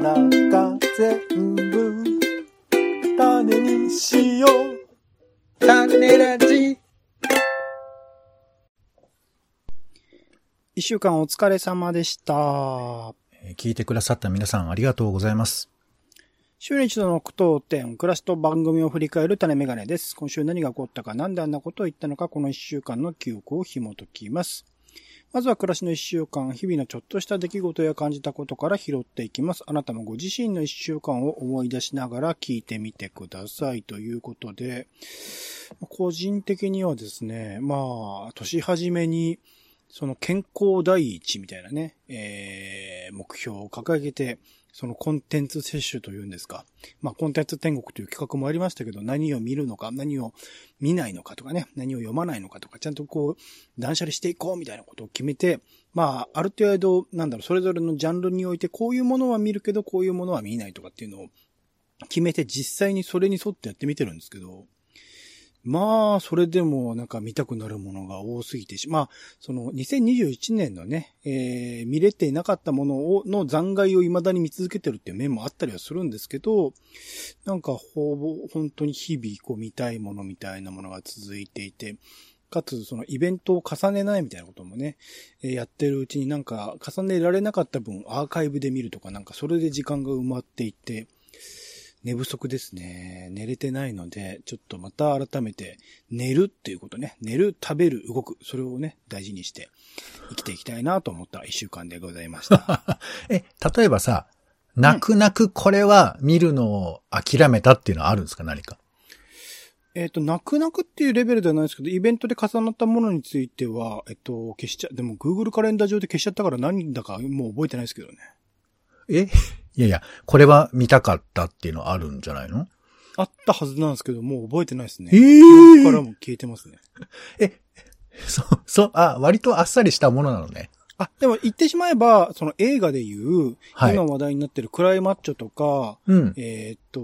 の中全部種にしよう。種ラジ。一週間お疲れ様でした。聞いてくださった皆さんありがとうございます。週に一度の苦闘点、暮らしと番組を振り返る種メガネです。今週何が起こったか、なんであんなことを言ったのか、この一週間の記憶を紐解きます。まずは暮らしの一週間、日々のちょっとした出来事や感じたことから拾っていきます。あなたもご自身の一週間を思い出しながら聞いてみてください。ということで、個人的にはですね、まあ、年始めに、その健康第一みたいなね、目標を掲げて、そのコンテンツ摂取というんですか。まあ、コンテンツ天国という企画もありましたけど、何を見るのか、何を見ないのかとかね、何を読まないのかとか、ちゃんとこう、断捨離していこうみたいなことを決めて、まあ、ある程度、なんだろう、それぞれのジャンルにおいて、こういうものは見るけど、こういうものは見ないとかっていうのを決めて、実際にそれに沿ってやってみてるんですけど、まあ、それでもなんか見たくなるものが多すぎてし、まあ、その2021年のね、見れていなかったものを、の残骸を未だに見続けてるっていう面もあったりはするんですけど、なんかほぼ、本当に日々こう見たいものみたいなものが続いていて、かつそのイベントを重ねないみたいなこともね、やってるうちになんか重ねられなかった分アーカイブで見るとかなんかそれで時間が埋まっていて、寝不足ですね。寝れてないので、ちょっとまた改めて寝るっていうことね。寝る、食べる、動く。それをね、大事にして生きていきたいなと思った一週間でございました。例えばさ、泣く泣くこれは見るのを諦めたっていうのはあるんですか、何か。泣く泣くっていうレベルではないですけど、イベントで重なったものについては、消しちゃ、でも Google カレンダー上で消しちゃったから何だかもう覚えてないですけどね。いやいや、これは見たかったっていうのはあるんじゃないの？あったはずなんですけど、もう覚えてないですね。ここからも消えてますね。割とあっさりしたものなのね。あ、でも言ってしまえば、その映画でいう、はい、今話題になってるクライマッチョとか、うん、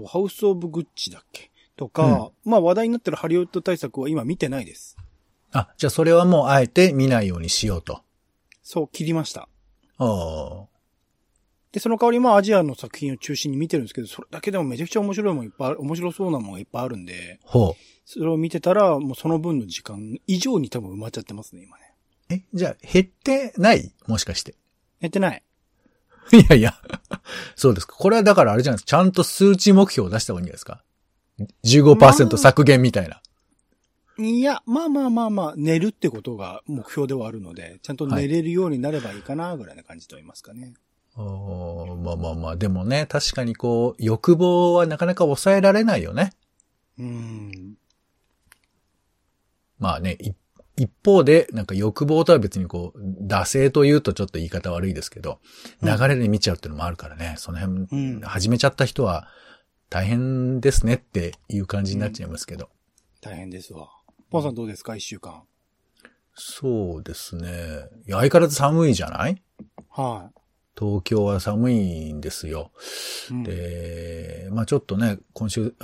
ハウスオブグッチだっけとか、うん、まあ話題になってるハリウッド大作は今見てないです。あ、じゃあそれはもうあえて見ないようにしようと。そう、切りました。ああ。で、その代わり、まあ、アジアの作品を中心に見てるんですけど、それだけでもめちゃくちゃ面白いもんいっぱい、面白そうなもんがいっぱいあるんで、ほう。それを見てたら、もうその分の時間以上に多分埋まっちゃってますね、今ね。じゃあ、減ってない？もしかして。減ってない。いやいや。そうですか。これはだからあれじゃないですか。ちゃんと数値目標を出した方がいいんじゃないですか。15% 削減みたいな。いや、まあ、寝るってことが目標ではあるので、ちゃんと寝れるようになればいいかな、ぐらいな感じと言いますかね。はい、まあ、でもね、確かにこう、欲望はなかなか抑えられないよね。まあね、一方で、なんか欲望とは別にこう、惰性というとちょっと言い方悪いですけど、流れで見ちゃうっていうのもあるからね、その辺、始めちゃった人は大変ですねっていう感じになっちゃいますけど。大変ですわ。ポンさんどうですか、一週間。そうですね。いや、相変わらず寒いじゃない？はい。東京は寒いんですよ。で、まあちょっとね、今週、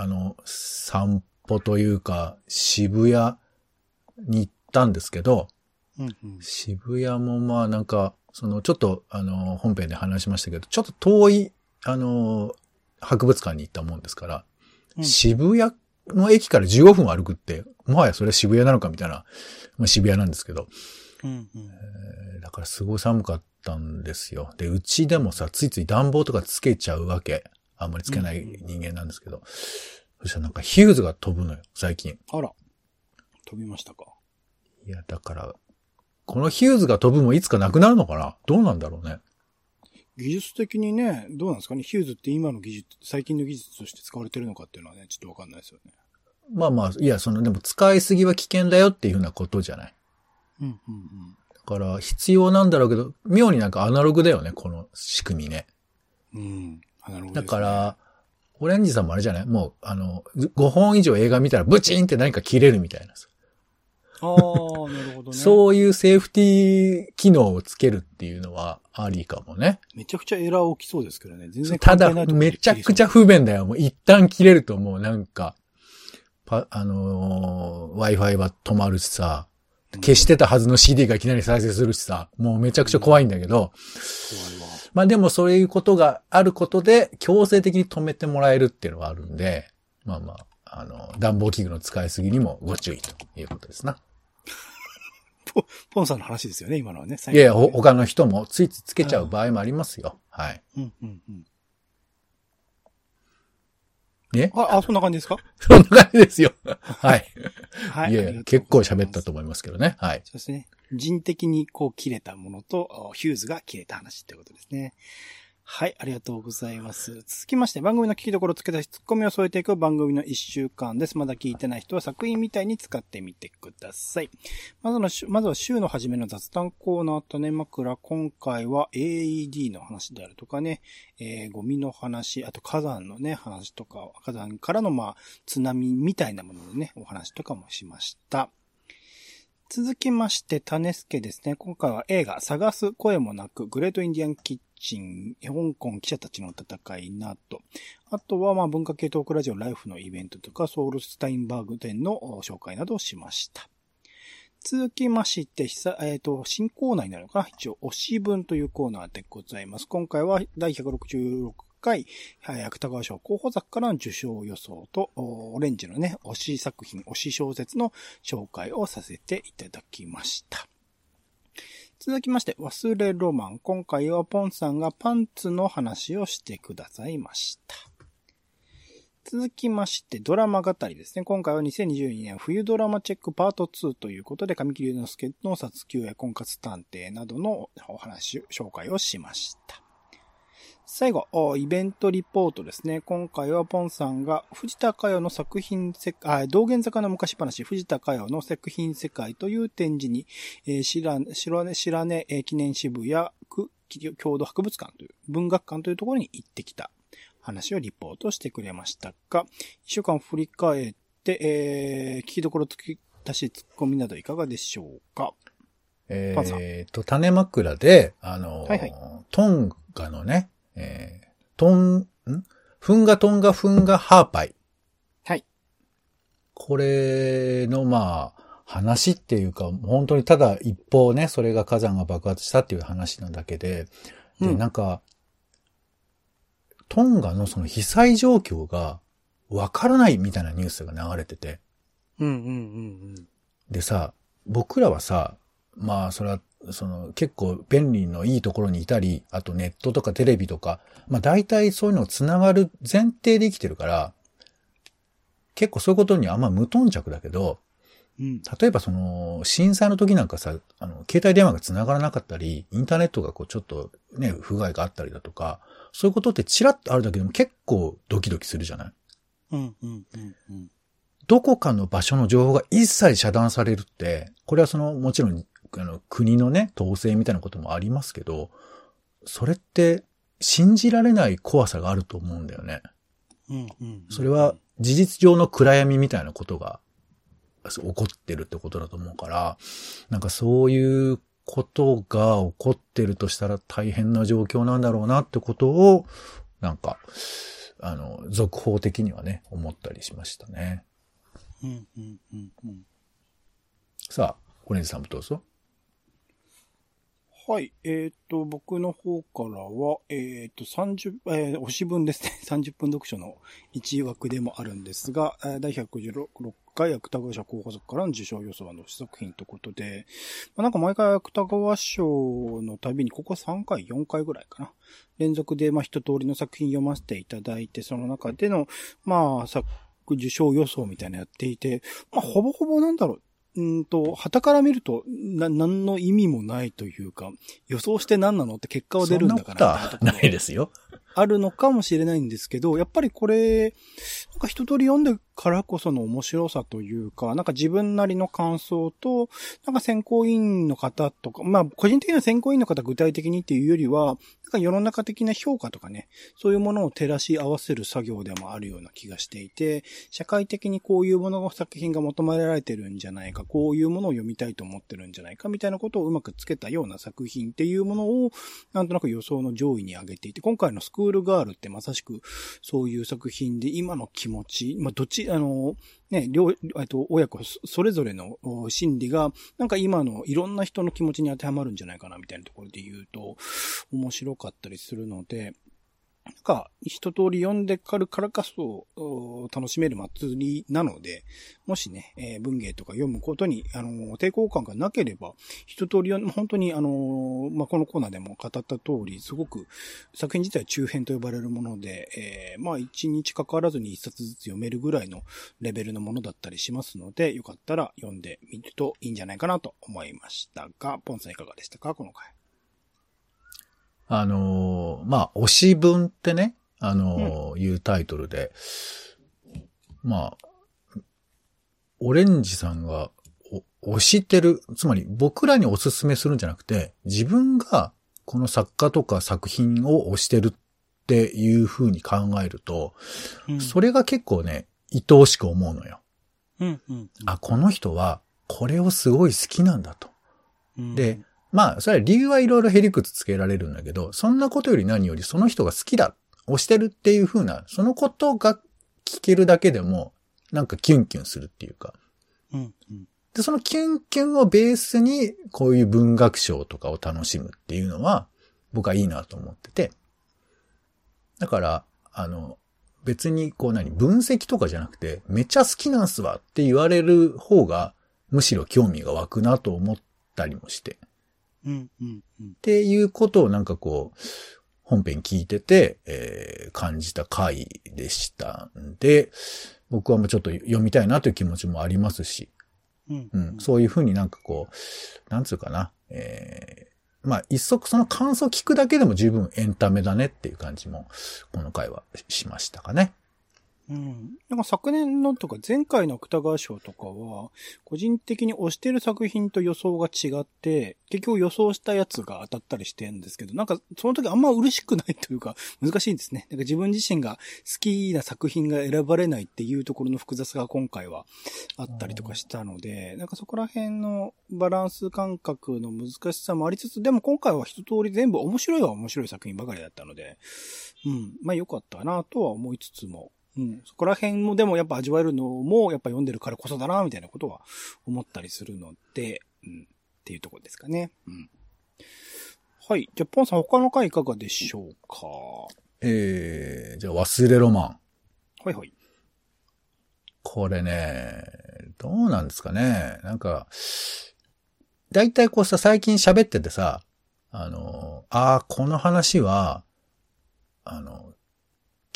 散歩というか、渋谷に行ったんですけど、渋谷もまあなんか、その、ちょっと、本編で話しましたけど、ちょっと遠い、博物館に行ったもんですから、渋谷の駅から15分歩くって、もはやそれは渋谷なのかみたいな、まあ渋谷なんですけど、だからすごい寒かったんですよ。で、うちでもさ、ついつい暖房とかつけちゃうわけ。あんまりつけない人間なんですけど。そしたらなんかヒューズが飛ぶのよ、最近。あら。飛びましたか。いや、だから、このヒューズが飛ぶもいつかなくなるのかな？どうなんだろうね。技術的にね、どうなんですかね。ヒューズって今の技術、最近の技術として使われてるのかっていうのはね、ちょっとわかんないですよね。まあまあ、いや、でも使いすぎは危険だよっていうふうなことじゃない。だから必要なんだろうけど、妙になんかアナログだよね、この仕組みね。アナログですね。だから、オレンジさんもあれじゃない？もう、5本以上映画見たらブチーンって何か切れるみたいな。ああ、なるほどね。そういうセーフティー機能をつけるっていうのはありかもね。めちゃくちゃエラー起きそうですけどね。全然関係ないと思う。ただ、めちゃくちゃ不便だよ。もう一旦切れるともうなんか、Wi-Fi は止まるしさ、消してたはずの CD がいきなり再生するしさ、もうめちゃくちゃ怖いんだけど、怖いわ。まあでもそういうことがあることで強制的に止めてもらえるっていうのはあるんで、まあまあ、暖房器具の使いすぎにもご注意ということですな。ポンさんの話ですよね、今のはね。いやいや、他の人もついついつけちゃう場合もありますよ。はい。うんうんうん。ね、あ、そんな感じですか？そんな感じですよ。はい。はい。いやいや、結構喋ったと思いますけどね。はい。そうですね。人的にこう切れたものと、ヒューズが切れた話ってことですね。はい、ありがとうございます。続きまして、番組の聞きどころをつけたり、ツッコミを添えていく番組の一週間です。まだ聞いてない人は作品みたいに使ってみてください。まずは週の初めの雑談コーナー種枕。今回は AED の話であるとかね、ゴミの話、あと火山のね、話とか、火山からのまあ、津波みたいなもののね、お話とかもしました。続きまして、種助ですね。今回は映画、探す声もなく、グレートインディアンキッチン、香港記者たちの戦いなど。あとは、まあ、文化系トークラジオライフのイベントとか、ソウルスタインバーグ展の紹介などをしました。続きまして、新コーナーになるのかな？一応、推し文というコーナーでございます。今回は、第166回、芥川賞候補作からの受賞予想と、オレンジのね、推し作品、推し小説の紹介をさせていただきました。続きまして、忘れロマン。今回はポンさんがパンツの話をしてくださいました。続きまして、ドラマ語りですね。今回は2022年冬ドラマチェックパート2ということで、神木隆之介の殺球や婚活探偵などのお話、紹介をしました。最後、イベントリポートですね。今回はポンさんが藤田佳代の作品道玄坂の昔話、藤田佳代の作品世界という展示に、白根記念支部や郷土博物館という文学館というところに行ってきた話をリポートしてくれましたが、一週間振り返って、聞きどころ足し突っ込みなどいかがでしょうか？種枕で、はいはい、トンガのね、トンガハーパイ。はい。これの、まあ、話っていうか、本当にただ一方ね、それが火山が爆発したっていう話なだけで、で、なんか、トンガのその被災状況がわからないみたいなニュースが流れてて。でさ、僕らはさ、まあ、それは、その結構便利のいいところにいたり、あとネットとかテレビとか、まあ大体そういうのをつながる前提で生きてるから、結構そういうことにあんま無頓着だけど、うん、例えばその震災の時なんかさ、携帯電話がつながらなかったり、インターネットがこうちょっとね、不具合があったりだとか、そういうことってちらっとあるだけでも結構ドキドキするじゃない？うんうんうんうん。どこかの場所の情報が一切遮断されるって、これはそのもちろん国のね、統制みたいなこともありますけど、それって信じられない怖さがあると思うんだよね。それは事実上の暗闇みたいなことが起こってるってことだと思うから、なんかそういうことが起こってるとしたら大変な状況なんだろうなってことを、なんか、続報的にはね、思ったりしましたね。さあ、オレンジさんもどうぞ。はい。僕の方からは、推し文ですね。30分読書の1枠でもあるんですが、第156回芥川賞候補作からの受賞予想の作品ということで、まあ、なんか毎回芥川賞のたびに、ここは3回、4回ぐらいかな。連続で、まあ、一通りの作品読ませていただいて、その中での、まあ、受賞予想みたいなのやっていて、まあ、ほぼほぼなんだろう。旗から見ると、何の意味もないというか、予想して何なのって結果は出るんだから。ないですよ。あるのかもしれないんですけど、やっぱりこれ、なんか一通り読んでからこその面白さというか、なんか自分なりの感想と、なんか選考委員の方とか、まあ個人的には選考委員の方具体的にっていうよりは、なんか世の中的な評価とかね、そういうものを照らし合わせる作業でもあるような気がしていて、社会的にこういうものが作品が求められてるんじゃないか、こういうものを読みたいと思ってるんじゃないかみたいなことをうまくつけたような作品っていうものを、なんとなく予想の上位に上げていて、今回のスクールガールってまさしくそういう作品で今の気気持ち、まあ、どっち、ね、親子それぞれの心理が、なんか今のいろんな人の気持ちに当てはまるんじゃないかな、みたいなところで言うと、面白かったりするので、なんか、一通り読んでからこそ、楽しめる祭りなので、もしね、文芸とか読むことに、抵抗感がなければ、一通り本当に、まあ、このコーナーでも語った通り、すごく、作品自体は中編と呼ばれるもので、まあ、一日関わらずに一冊ずつ読めるぐらいのレベルのものだったりしますので、よかったら読んでみるといいんじゃないかなと思いましたが、ポンさんいかがでしたか、この回。まあ、推し文ってね、いうタイトルで、まあ、オレンジさんが推してる、つまり僕らにおすすめするんじゃなくて、自分がこの作家とか作品を推してるっていう風に考えると、それが結構ね、愛おしく思うのよ。あ、この人はこれをすごい好きなんだと。で、まあ、それは理由はいろいろへりくつつけられるんだけど、そんなことより何よりその人が好きだ、推してるっていう風な、そのことが聞けるだけでも、なんかキュンキュンするっていうか。うんうん、で、そのキュンキュンをベースに、こういう文学賞とかを楽しむっていうのは、僕はいいなと思ってて。だから、別にこう分析とかじゃなくて、めっちゃ好きなんすわって言われる方が、むしろ興味が湧くなと思ったりもして。っていうことをなんかこう、本編聞いてて、感じた回でしたんで、僕はもうちょっと読みたいなという気持ちもありますし、そういうふうになんかこう、なんつうかな、まあ一足その感想聞くだけでも十分エンタメだねっていう感じも、この回はしましたかね。なんか昨年のとか前回の芥川賞とかは、個人的に推してる作品と予想が違って、結局予想したやつが当たったりしてるんですけど、なんかその時あんま嬉しくないというか、難しいんですね。なんか自分自身が好きな作品が選ばれないっていうところの複雑が今回はあったりとかしたので、なんかそこら辺のバランス感覚の難しさもありつつ、でも今回は一通り全部面白いは面白い作品ばかりだったので、まあ良かったなとは思いつつも、そこら辺もでもやっぱ味わえるのもやっぱ読んでるからこそだなみたいなことは思ったりするので、っていうところですかね。はい。じゃあポンさん他の回いかがでしょうか。じゃあ忘れロマン。はい。これね、どうなんですかね。なんかだいたいこうさ最近喋っててさ、この話は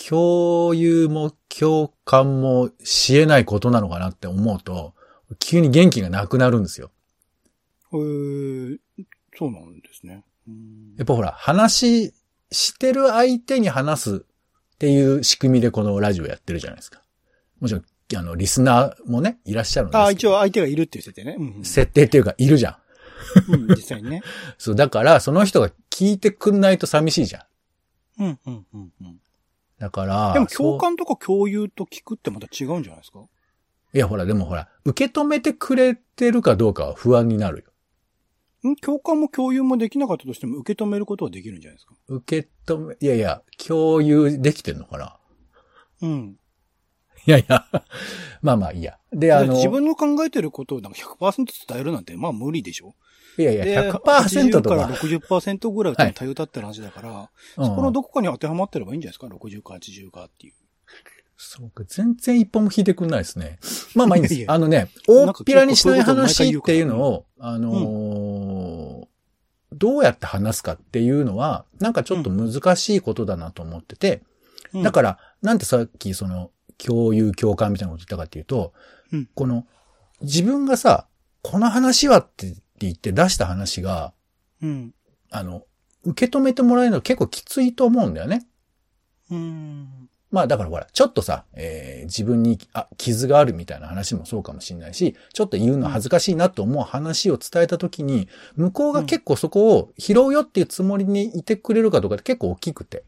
共有も共感もし得ないことなのかなって思うと、急に元気がなくなるんですよ。そうなんですね。やっぱほら、話してる相手に話すっていう仕組みでこのラジオやってるじゃないですか。もちろん、リスナーもね、いらっしゃるんですけど。一応相手がいるっていう設定ね。設定っていうか、いるじゃん。実際にね。そう、だから、その人が聞いてくんないと寂しいじゃん。だから。でも共感とか共有と聞くってまた違うんじゃないですか？いや、でも受け止めてくれてるかどうかは不安になるよ。共感も共有もできなかったとしても受け止めることはできるんじゃないですか？共有できてんのかな？まあいいや。で、自分の考えてることをなんか 100% 伝えるなんて、まあ無理でしょ？100% とか。80から 60% ぐらい多様だった話だから、そこのどこかに当てはまってればいいんじゃないですか ?60 か80かっていう。そうか、全然一歩も引いてくんないですね。まあいいんですよ。大っぴらにしない話っていうのを、どうやって話すかっていうのは、なんかちょっと難しいことだなと思ってて、だから、なんでさっき共有共感みたいなこと言ったかっていうと、この、自分がさ、この話はって、言って出した話が、受け止めてもらえるの結構きついと思うんだよね。まあだからちょっとさ、自分に傷があるみたいな話もそうかもしれないし、ちょっと言うの恥ずかしいなと思う話を伝えたときに、向こうが結構そこを拾うよっていうつもりにいてくれるかどうかって結構大きくて。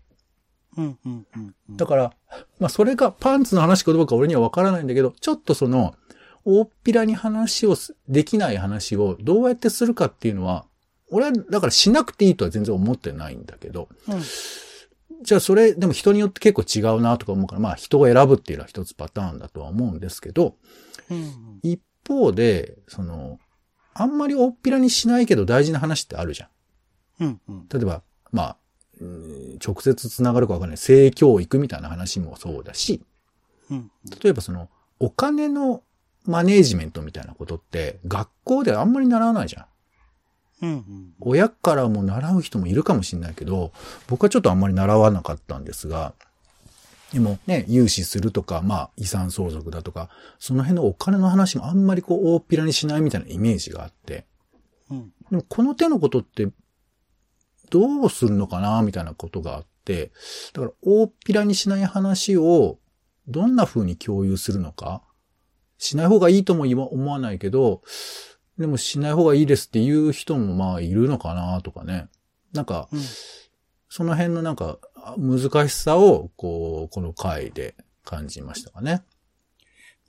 だから、まあそれがパンツの話かどうか俺にはわからないんだけど、ちょっと大っぴらに話をできない話をどうやってするかっていうのは、俺はだからしなくていいとは全然思ってないんだけど、じゃあそれ、でも人によって結構違うなとか思うから、まあ人を選ぶっていうのは一つパターンだとは思うんですけど、うん、一方で、その、あんまり大っぴらにしないけど大事な話ってあるじゃん。うんうん、例えば、まあ、直接つながるかわかんない性教育みたいな話もそうだし、うんうん、例えばその、お金のマネージメントみたいなことって学校であんまり習わないじゃん。うんうん、親からも習う人もいるかもしれないけど、僕はちょっとあんまり習わなかったんですが、でもね、融資するとか、まあ遺産相続だとか、その辺のお金の話もあんまりこう大っぴらにしないみたいなイメージがあって、うん、でもこの手のことってどうするのかなみたいなことがあって、だから大っぴらにしない話をどんな風に共有するのか、しない方がいいとも思わないけど、でもしない方がいいですっていう人もまあいるのかなとかね。なんか、うん、その辺のなんか難しさをこの回で感じましたかね。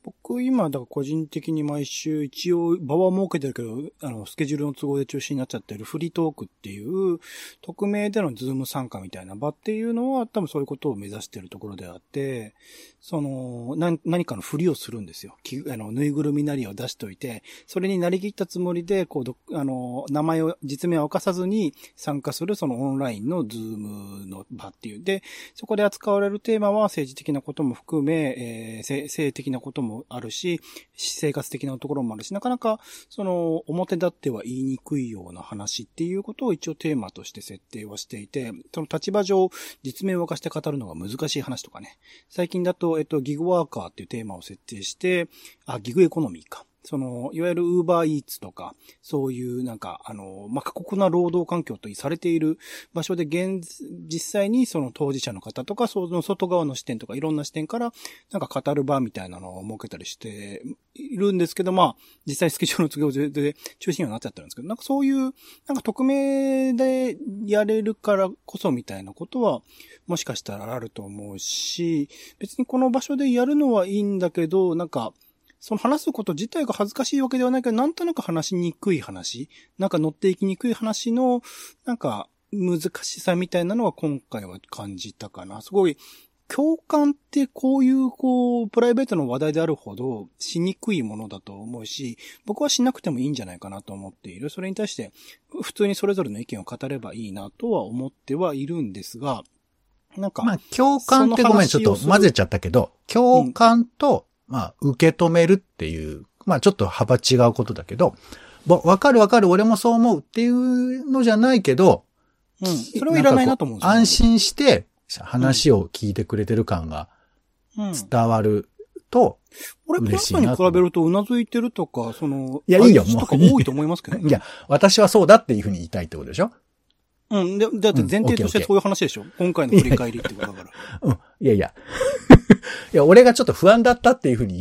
僕今だから個人的に毎週一応場は設けてるけど、スケジュールの都合で中止になっちゃってるフリートークっていう匿名でのズーム参加みたいな場っていうのは多分そういうことを目指してるところであって、その何かのふりをするんですよ。ぬいぐるみなりを出しといて、それになりきったつもりで名前を実名を明かさずに参加するそのオンラインのズームの場っていうで、そこで扱われるテーマは政治的なことも含め、性的なこともあるし、生活的なところもあるし、なかなかその表立っては言いにくいような話っていうことを一応テーマとして設定はしていて、その立場上実名を明かして語るのが難しい話とかね。最近だとギグワーカーっていうテーマを設定して、ギグエコノミーか。その、いわゆるウーバーイーツとか、そういうなんか、まあ、過酷な労働環境とされている場所で実際にその当事者の方とか、その外側の視点とかいろんな視点から、なんか語る場みたいなのを設けたりしているんですけど、まあ、実際スケジュールの都合で中止にはなっちゃってるんですけど、なんかそういう、なんか匿名でやれるからこそみたいなことは、もしかしたらあると思うし、別にこの場所でやるのはいいんだけど、なんか、その話すこと自体が恥ずかしいわけではないけど、なんとなく話しにくい話、なんか乗っていきにくい話の、なんか難しさみたいなのは今回は感じたかな。すごい、共感ってこういうプライベートの話題であるほどしにくいものだと思うし、僕はしなくてもいいんじゃないかなと思っている。それに対して、普通にそれぞれの意見を語ればいいなとは思ってはいるんですが、なんか。まあ、共感ってごめん、ちょっと混ぜちゃったけど、共感と、まあ、受け止めるっていう、まあ、ちょっと幅違うことだけど、わかる、俺もそう思うっていうのじゃないけど、うん、それはいらないなと思うんですよね。安心して話を聞いてくれてる感が伝わると嬉しいな、うんうん。俺、プラスに比べるとうなずいてるとか、その、いや、いいよ、もう。多いと思いますけど、ね、いや、私はそうだっていうふうに言いたいってことでしょ？うん。で、だって前提としてそういう話でしょ、うん、今回の振り返りってことだから。うん。いやいや。いや、俺がちょっと不安だったっていうふうに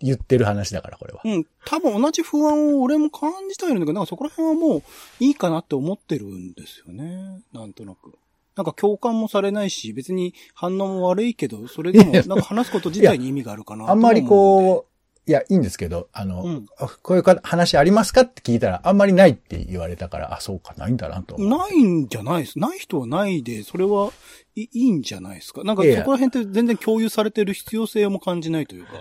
言ってる話だから、これは。うん。多分同じ不安を俺も感じてはいるんだけど、なんかそこら辺はもういいかなって思ってるんですよね。なんとなく。なんか共感もされないし、別に反応も悪いけど、それでもなんか話すこと自体に意味があるかなと思うので。あんまりいや、いいんですけど、うん、こういう話ありますかって聞いたら、あんまりないって言われたから、あ、そうか、ないんだなと思って。ないんじゃないです。ない人はないで、それはいいんじゃないですか。なんかそこら辺って全然共有されてる必要性も感じないというか、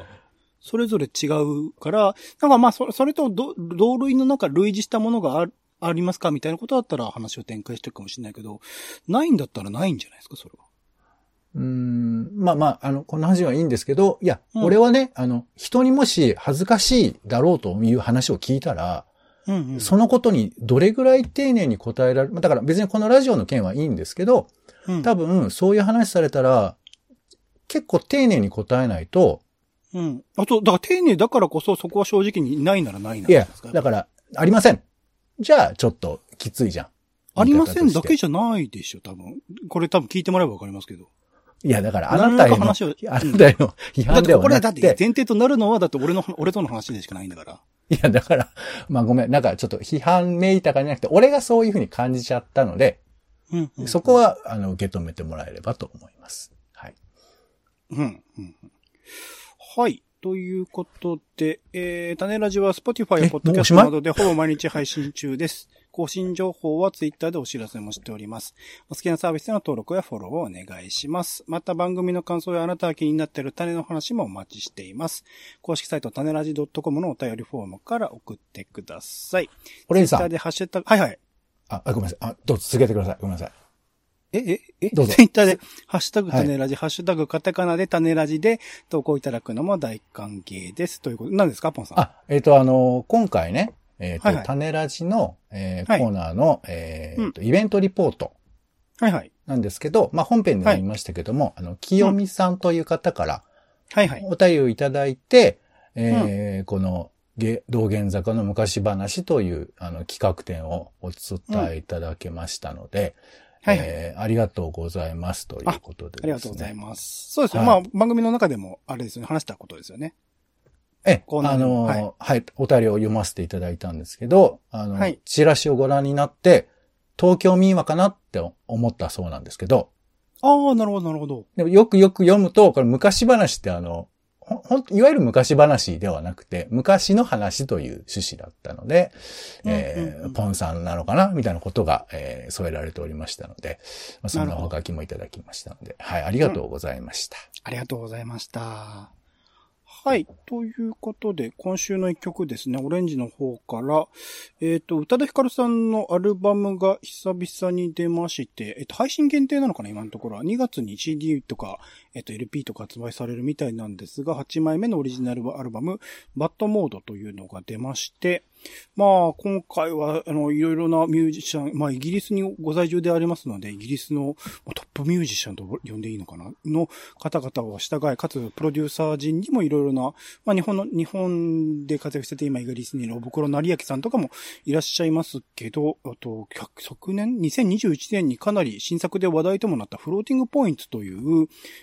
それぞれ違うから、なんかまあ、それと同類の中、類似したものがありますかみたいなことだったら話を展開していくかもしれないけど、ないんだったらないんじゃないですか、それは。まあまあ、この話はいいんですけど、いや、うん、俺はね、人にもし恥ずかしいだろうという話を聞いたら、うんうん、そのことにどれぐらい丁寧に答えられる、だから別にこのラジオの件はいいんですけど、うん、多分そういう話されたら、結構丁寧に答えないと。うん。あと、だから丁寧だからこそそこは正直にないならないなんですか。いや、だから、ありません。じゃあ、ちょっときついじゃん。ありませんだけじゃないでしょ、多分。これ多分聞いてもらえばわかりますけど。いや、だから、あなたへの批判ではなくて。だって、これだって前提となるのは、だって俺との話でしかないんだから。いや、だから、まあごめん、なんかちょっと批判めいたかじゃなくて、俺がそういうふうに感じちゃったので、うんうんうん、そこは、受け止めてもらえればと思います。はい。うん、うん。はい。ということで、種ラジは Spotify、Podcast などでほぼ毎日配信中です。更新情報はツイッターでお知らせもしております。お好きなサービスでの登録やフォローをお願いします。また番組の感想やあなたが気になっている種の話もお待ちしています。公式サイト種ラジ .com のお便りフォームから送ってください。オレンジさん。ツイッターでハッシュタグ、はいはい。ごめんなさい。どうぞ続けてください。ごめんなさい。どうぞ。ツイッターで、ハッシュタグ種ラジ、はい、ハッシュタグカタカナで種ラジで投稿いただくのも大歓迎です。ということで、何ですか、ポンさん。今回ね、はいはい、種ラジの、コーナーの、イベントリポート。はいはい。なんですけど、まあ、本編でも言いましたけども、はい、清美さんという方から、はいはい。お便りをいただいて、この、道玄坂の昔話という、企画展をお伝えいただけましたので、はい、ありがとうございますということでですね。ありがとうございます。そうですね。はい、まあ、番組の中でも、あれですよね、話したことですよね。はい、お便りを読ませていただいたんですけど、はい、チラシをご覧になって、東京民話かなって思ったそうなんですけど。ああ、なるほど、なるほど。でもよく読むと、これ昔話っていわゆる昔話ではなくて、昔の話という趣旨だったので、ポンさんなのかなみたいなことが、添えられておりましたので、まあ、そんなお書きもいただきましたので、はい、ありがとうございました。ありがとうございました。はい、ということで、今週の一曲ですね、オレンジの方から、宇多田ヒカルさんのアルバムが久々に出まして、配信限定なのかな、今のところは。2月に CD とか、LP とか発売されるみたいなんですが、8枚目のオリジナルアルバム、バッドモードというのが出まして、まあ、今回は、いろいろなミュージシャン、まあ、イギリスにご在住でありますので、イギリスのトップミュージシャンと呼んでいいのかなの方々を従い、かつ、プロデューサー陣にもいろいろな、まあ、日本で活躍してて、今、イギリスにいるおぶくろ成明さんとかもいらっしゃいますけど、あと、昨年、2021年にかなり新作で話題ともなったフローティングポイントという、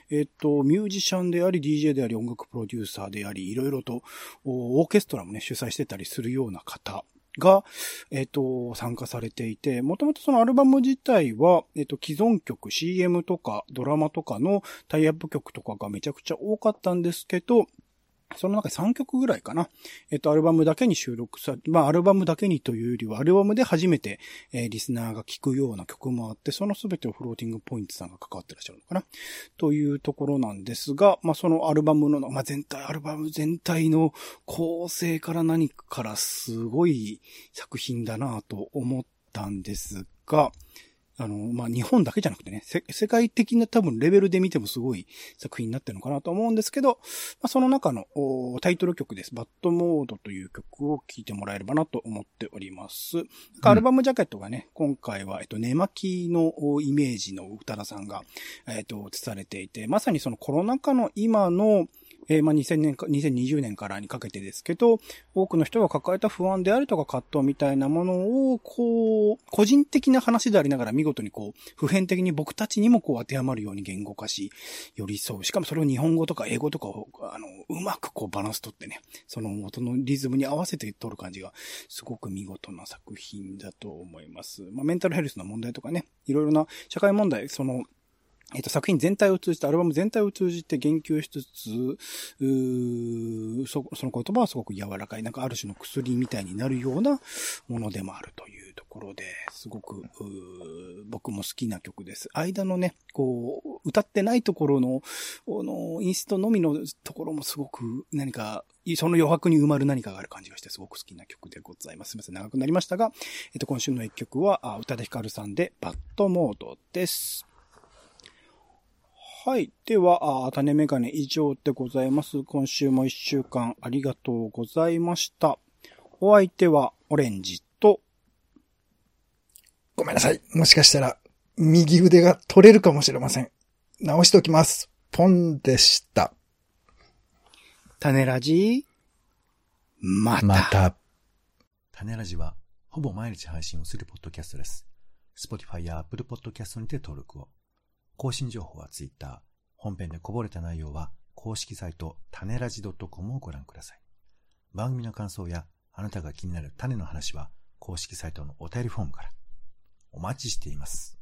ミュージシャンであり、DJ であり、音楽プロデューサーであり、いろいろと、オーケストラもね、主催してたりするような方が、参加されていて、もともとそのアルバム自体は、既存曲、CM とかドラマとかのタイアップ曲とかがめちゃくちゃ多かったんですけど、その中で3曲ぐらいかな。アルバムだけに収録さ、まあ、アルバムだけにというよりは、アルバムで初めて、リスナーが聴くような曲もあって、その全てをフローティングポイントさんが関わってらっしゃるのかな。というところなんですが、まあ、そのアルバムの、まあ、アルバム全体の構成から何からすごい作品だなぁと思ったんですが、まあ、日本だけじゃなくてね、世界的な多分レベルで見てもすごい作品になってるのかなと思うんですけど、まあ、その中のタイトル曲です。バッドモードという曲を聴いてもらえればなと思っております。アルバムジャケットがね、今回は、寝巻きのイメージの宇多田さんが、映されていて、まさにそのコロナ禍の今の、まあ、2020年からにかけてですけど、多くの人が抱えた不安であるとか葛藤みたいなものを、こう、個人的な話でありながら見事にこう、普遍的に僕たちにもこう当てはまるように言語化し、寄り添う。しかもそれを日本語とか英語とかを、うまくこうバランス取ってね、その音のリズムに合わせて取る感じが、すごく見事な作品だと思います。まあ、メンタルヘルスの問題とかね、いろいろな社会問題、作品全体を通じて、アルバム全体を通じて言及しつつ、その言葉はすごく柔らかい、なんかある種の薬みたいになるようなものでもあるというところで、すごく、僕も好きな曲です。間のね、こう、歌ってないところの、インストのみのところもすごく何か、その余白に埋まる何かがある感じがしてすごく好きな曲でございます。すみません、長くなりましたが、今週の一曲は、宇多田ヒカルさんで、バッドモードです。はい。では、種メガネ以上でございます。今週も一週間ありがとうございました。お相手はオレンジと、ごめんなさい。もしかしたら、右腕が取れるかもしれません。直しておきます。ポンでした。種ラジ、また。種ラジは、ほぼ毎日配信をするポッドキャストです。Spotify や Apple Podcast にて登録を。更新情報は Twitter、本編でこぼれた内容は公式サイト種ラジ .com をご覧ください。番組の感想やあなたが気になる種の話は公式サイトのお便りフォームからお待ちしています。